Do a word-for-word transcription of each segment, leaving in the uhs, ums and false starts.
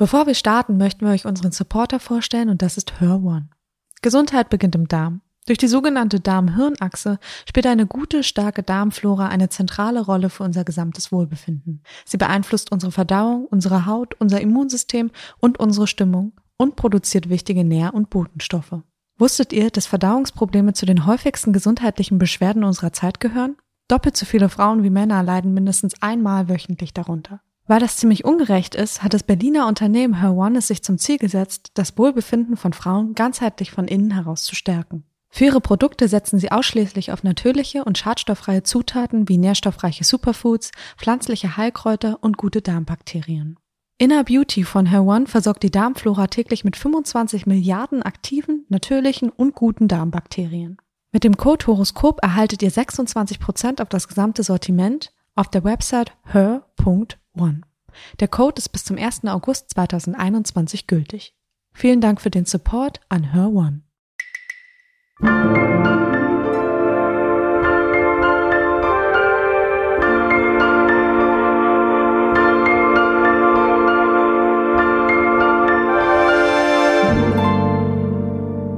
Bevor wir starten, möchten wir euch unseren Supporter vorstellen und das ist HerOne. Gesundheit beginnt im Darm. Durch die sogenannte Darm-Hirn-Achse spielt eine gute, starke Darmflora eine zentrale Rolle für unser gesamtes Wohlbefinden. Sie beeinflusst unsere Verdauung, unsere Haut, unser Immunsystem und unsere Stimmung und produziert wichtige Nähr- und Botenstoffe. Wusstet ihr, dass Verdauungsprobleme zu den häufigsten gesundheitlichen Beschwerden unserer Zeit gehören? Doppelt so viele Frauen wie Männer leiden mindestens einmal wöchentlich darunter. Weil das ziemlich ungerecht ist, hat das Berliner Unternehmen HerOne es sich zum Ziel gesetzt, das Wohlbefinden von Frauen ganzheitlich von innen heraus zu stärken. Für ihre Produkte setzen sie ausschließlich auf natürliche und schadstofffreie Zutaten wie nährstoffreiche Superfoods, pflanzliche Heilkräuter und gute Darmbakterien. Inner Beauty von HerOne versorgt die Darmflora täglich mit fünfundzwanzig Milliarden aktiven, natürlichen und guten Darmbakterien. Mit dem Code HOROSCOP erhaltet ihr sechsundzwanzig Prozent auf das gesamte Sortiment auf der Website her Punkt one. Der Code ist bis zum ersten August zweitausendeinundzwanzig gültig. Vielen Dank für den Support an HerOne.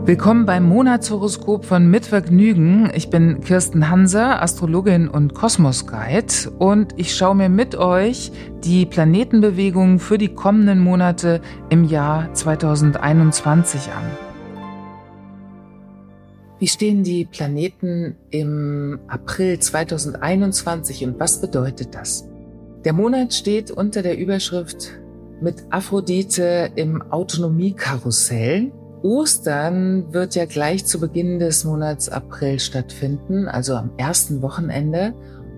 Willkommen beim Monatshoroskop von Mitvergnügen. Ich bin Kirsten Hanser, Astrologin und Kosmos-Guide und ich schaue mir mit euch die Planetenbewegungen für die kommenden Monate im Jahr zweitausendeinundzwanzig an. Wie stehen die Planeten im April zweitausendeinundzwanzig und was bedeutet das? Der Monat steht unter der Überschrift mit Aphrodite im Autonomiekarussell. Ostern wird ja gleich zu Beginn des Monats April stattfinden, also am ersten Wochenende.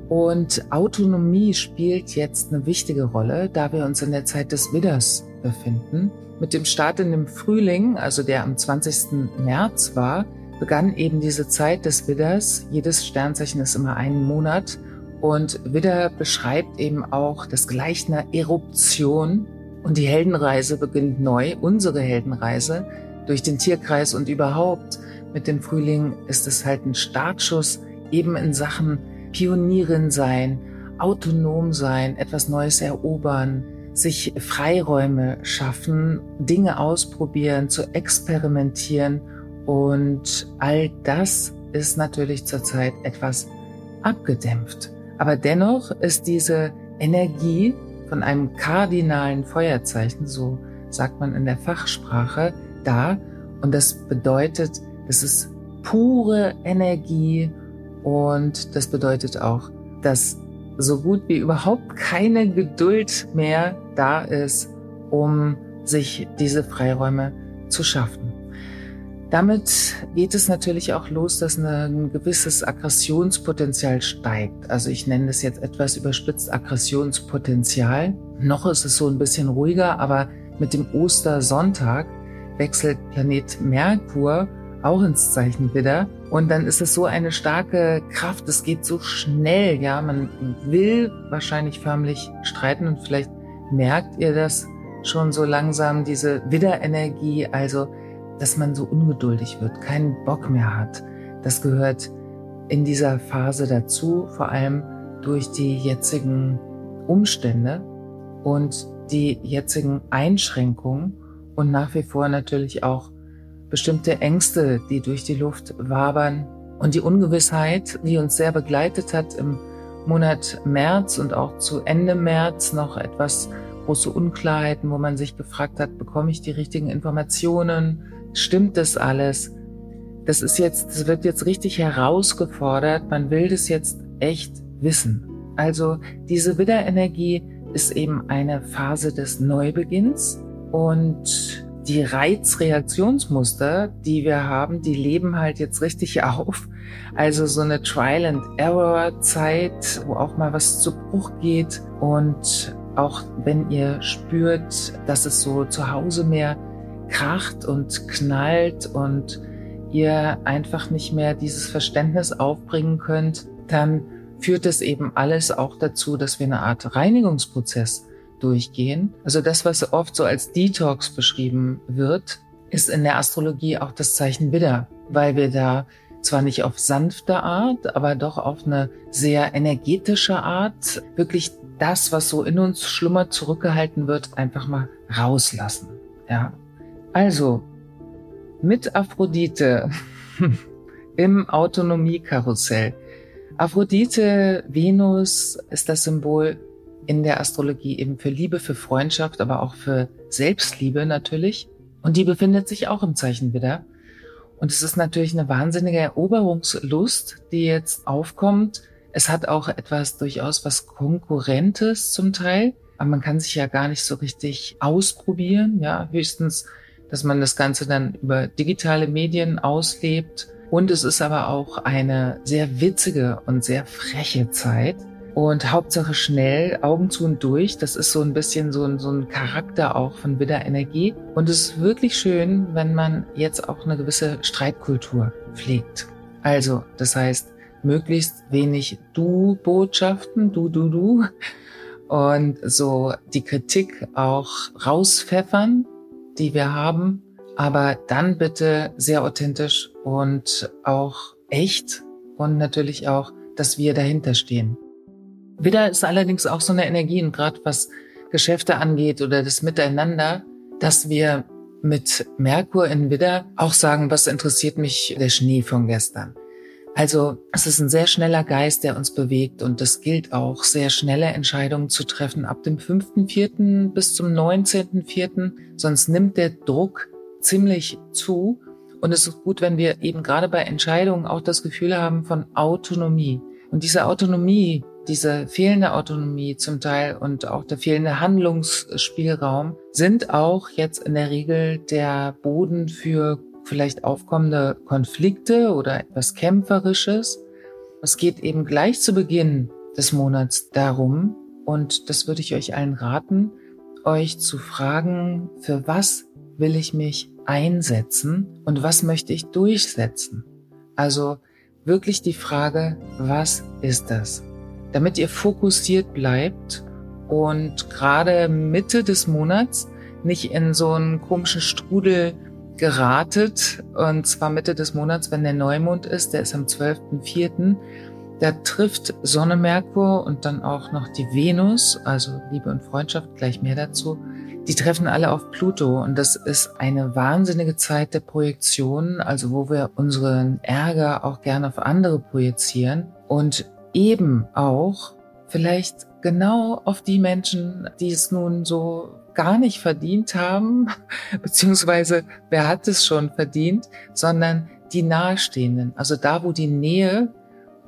Und Autonomie spielt jetzt eine wichtige Rolle, da wir uns in der Zeit des Widders befinden. Mit dem Start in dem Frühling, also der am zwanzigsten März war, begann eben diese Zeit des Widders. Jedes Sternzeichen ist immer einen Monat. Und Widder beschreibt eben auch das Gleichnis einer Eruption. Und die Heldenreise beginnt neu, unsere Heldenreise, durch den Tierkreis und überhaupt mit dem Frühling ist es halt ein Startschuss, eben in Sachen Pionierin sein, autonom sein, etwas Neues erobern, sich Freiräume schaffen, Dinge ausprobieren, zu experimentieren und all das ist natürlich zurzeit etwas abgedämpft. Aber dennoch ist diese Energie von einem kardinalen Feuerzeichen, so sagt man in der Fachsprache, da und das bedeutet, das ist pure Energie und das bedeutet auch, dass so gut wie überhaupt keine Geduld mehr da ist, um sich diese Freiräume zu schaffen. Damit geht es natürlich auch los, dass ein gewisses Aggressionspotenzial steigt. Also ich nenne das jetzt etwas überspitzt Aggressionspotenzial. Noch ist es so ein bisschen ruhiger, aber mit dem Ostersonntag wechselt Planet Merkur auch ins Zeichen Widder. Und dann ist es so eine starke Kraft, es geht so schnell, ja. Man will wahrscheinlich förmlich streiten und vielleicht merkt ihr das schon so langsam, diese Widderenergie, also, dass man so ungeduldig wird, keinen Bock mehr hat. Das gehört in dieser Phase dazu, vor allem durch die jetzigen Umstände und die jetzigen Einschränkungen. Und nach wie vor natürlich auch bestimmte Ängste, die durch die Luft wabern. Und die Ungewissheit, die uns sehr begleitet hat im Monat März und auch zu Ende März noch etwas große Unklarheiten, wo man sich gefragt hat, bekomme ich die richtigen Informationen? Stimmt das alles? Das ist jetzt, das wird jetzt richtig herausgefordert. Man will das jetzt echt wissen. Also diese Widderenergie ist eben eine Phase des Neubeginns. Und die Reizreaktionsmuster, die wir haben, die leben halt jetzt richtig auf. Also so eine Trial-and-Error-Zeit, wo auch mal was zu Bruch geht. Und auch wenn ihr spürt, dass es so zu Hause mehr kracht und knallt und ihr einfach nicht mehr dieses Verständnis aufbringen könnt, dann führt das eben alles auch dazu, dass wir eine Art Reinigungsprozess durchgehen. Also das, was oft so als Detox beschrieben wird, ist in der Astrologie auch das Zeichen Widder, weil wir da zwar nicht auf sanfte Art, aber doch auf eine sehr energetische Art wirklich das, was so in uns schlummert, zurückgehalten wird, einfach mal rauslassen. Ja? Also mit Aphrodite im Autonomiekarussell. Aphrodite, Venus, ist das Symbol in der Astrologie eben für Liebe, für Freundschaft, aber auch für Selbstliebe natürlich. Und die befindet sich auch im Zeichen Widder. Und es ist natürlich eine wahnsinnige Eroberungslust, die jetzt aufkommt. Es hat auch etwas durchaus was Konkurrentes zum Teil. Aber man kann sich ja gar nicht so richtig ausprobieren. Ja, höchstens, dass man das Ganze dann über digitale Medien auslebt. Und es ist aber auch eine sehr witzige und sehr freche Zeit. Und Hauptsache schnell, Augen zu und durch. Das ist so ein bisschen so ein, so ein Charakter auch von Widderenergie. Und es ist wirklich schön, wenn man jetzt auch eine gewisse Streitkultur pflegt. Also, das heißt, möglichst wenig Du-Botschaften, du, du, du. Und so die Kritik auch rauspfeffern, die wir haben. Aber dann bitte sehr authentisch und auch echt. Und natürlich auch, dass wir dahinter stehen. Widder ist allerdings auch so eine Energie, und gerade was Geschäfte angeht oder das Miteinander, dass wir mit Merkur in Widder auch sagen, was interessiert mich der Schnee von gestern. Also es ist ein sehr schneller Geist, der uns bewegt, und das gilt auch, sehr schnelle Entscheidungen zu treffen ab dem fünften vierten bis zum neunzehnten vierten, sonst nimmt der Druck ziemlich zu, und es ist gut, wenn wir eben gerade bei Entscheidungen auch das Gefühl haben von Autonomie. Und diese Autonomie, diese fehlende Autonomie zum Teil und auch der fehlende Handlungsspielraum sind auch jetzt in der Regel der Boden für vielleicht aufkommende Konflikte oder etwas Kämpferisches. Es geht eben gleich zu Beginn des Monats darum, und das würde ich euch allen raten, euch zu fragen, für was will ich mich einsetzen und was möchte ich durchsetzen? Also wirklich die Frage, was ist das? Damit ihr fokussiert bleibt und gerade Mitte des Monats nicht in so einen komischen Strudel geratet. Und zwar Mitte des Monats, wenn der Neumond ist, der ist am zwölften vierten Da trifft Sonne Merkur und dann auch noch die Venus, also Liebe und Freundschaft, gleich mehr dazu. Die treffen alle auf Pluto, und das ist eine wahnsinnige Zeit der Projektion, also wo wir unseren Ärger auch gerne auf andere projizieren und eben auch vielleicht genau auf die Menschen, die es nun so gar nicht verdient haben, beziehungsweise wer hat es schon verdient, sondern die Nahestehenden. Also da, wo die Nähe,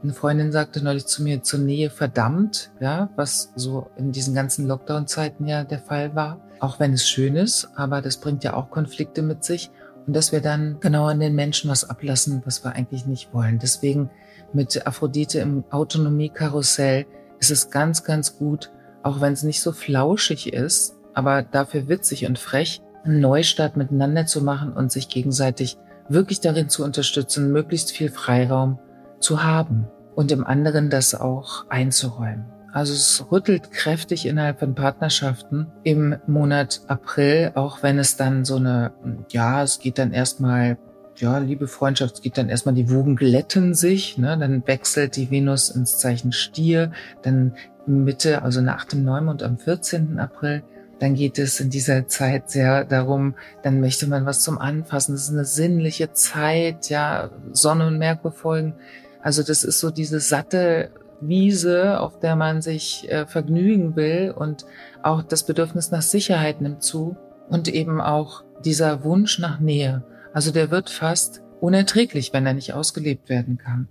eine Freundin sagte neulich zu mir, zur Nähe verdammt, ja, was so in diesen ganzen Lockdown-Zeiten ja der Fall war, auch wenn es schön ist, aber das bringt ja auch Konflikte mit sich, und dass wir dann genau an den Menschen was ablassen, was wir eigentlich nicht wollen. Deswegen mit Aphrodite im Autonomiekarussell ist es ganz, ganz gut, auch wenn es nicht so flauschig ist, aber dafür witzig und frech, einen Neustart miteinander zu machen und sich gegenseitig wirklich darin zu unterstützen, möglichst viel Freiraum zu haben und dem anderen das auch einzuräumen. Also es rüttelt kräftig innerhalb von Partnerschaften im Monat April, auch wenn es dann so eine, ja, es geht dann erstmal, ja, liebe Freundschaft, es geht dann erstmal, die Wogen glätten sich, ne? Dann wechselt die Venus ins Zeichen Stier, dann Mitte, also nach dem Neumond am vierzehnten April, dann geht es in dieser Zeit sehr darum, dann möchte man was zum Anfassen, das ist eine sinnliche Zeit, ja, Sonne und Merkur folgen, also das ist so diese satte Wiese, auf der man sich äh, vergnügen will, und auch das Bedürfnis nach Sicherheit nimmt zu und eben auch dieser Wunsch nach Nähe. Also der wird fast unerträglich, wenn er nicht ausgelebt werden kann.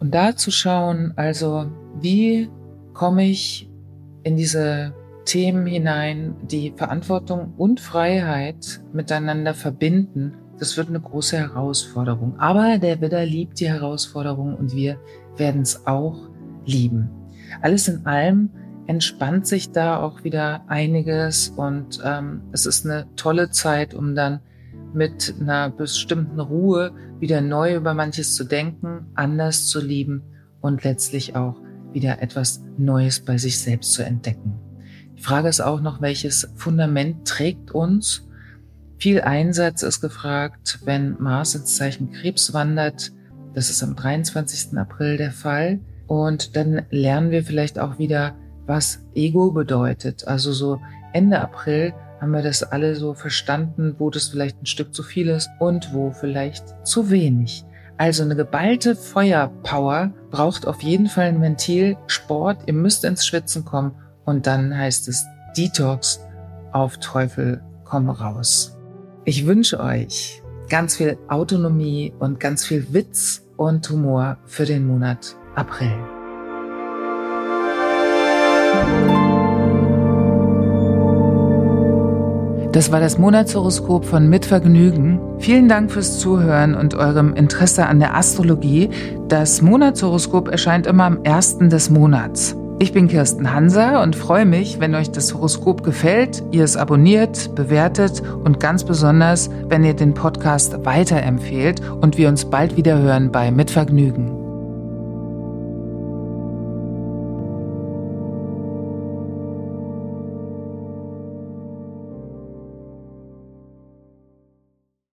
Und da zu schauen, also wie komme ich in diese Themen hinein, die Verantwortung und Freiheit miteinander verbinden, das wird eine große Herausforderung. Aber der Widder liebt die Herausforderung, und wir werden es auch lieben. Alles in allem entspannt sich da auch wieder einiges, und ähm, es ist eine tolle Zeit, um dann mit einer bestimmten Ruhe wieder neu über manches zu denken, anders zu lieben und letztlich auch wieder etwas Neues bei sich selbst zu entdecken. Die Frage ist auch noch, welches Fundament trägt uns? Viel Einsatz ist gefragt, wenn Mars ins Zeichen Krebs wandert. Das ist am dreiundzwanzigsten April der Fall. Und dann lernen wir vielleicht auch wieder, was Ego bedeutet. Also so Ende April haben wir das alle so verstanden, wo das vielleicht ein Stück zu viel ist und wo vielleicht zu wenig. Also eine geballte Feuerpower braucht auf jeden Fall ein Ventil, Sport, ihr müsst ins Schwitzen kommen und dann heißt es Detox, auf Teufel komm raus. Ich wünsche euch ganz viel Autonomie und ganz viel Witz und Humor für den Monat April. Das war das Monatshoroskop von Mitvergnügen. Vielen Dank fürs Zuhören und eurem Interesse an der Astrologie. Das Monatshoroskop erscheint immer am ersten des Monats. Ich bin Kirsten Hanser und freue mich, wenn euch das Horoskop gefällt, ihr es abonniert, bewertet und ganz besonders, wenn ihr den Podcast weiterempfehlt und wir uns bald wieder hören bei Mitvergnügen.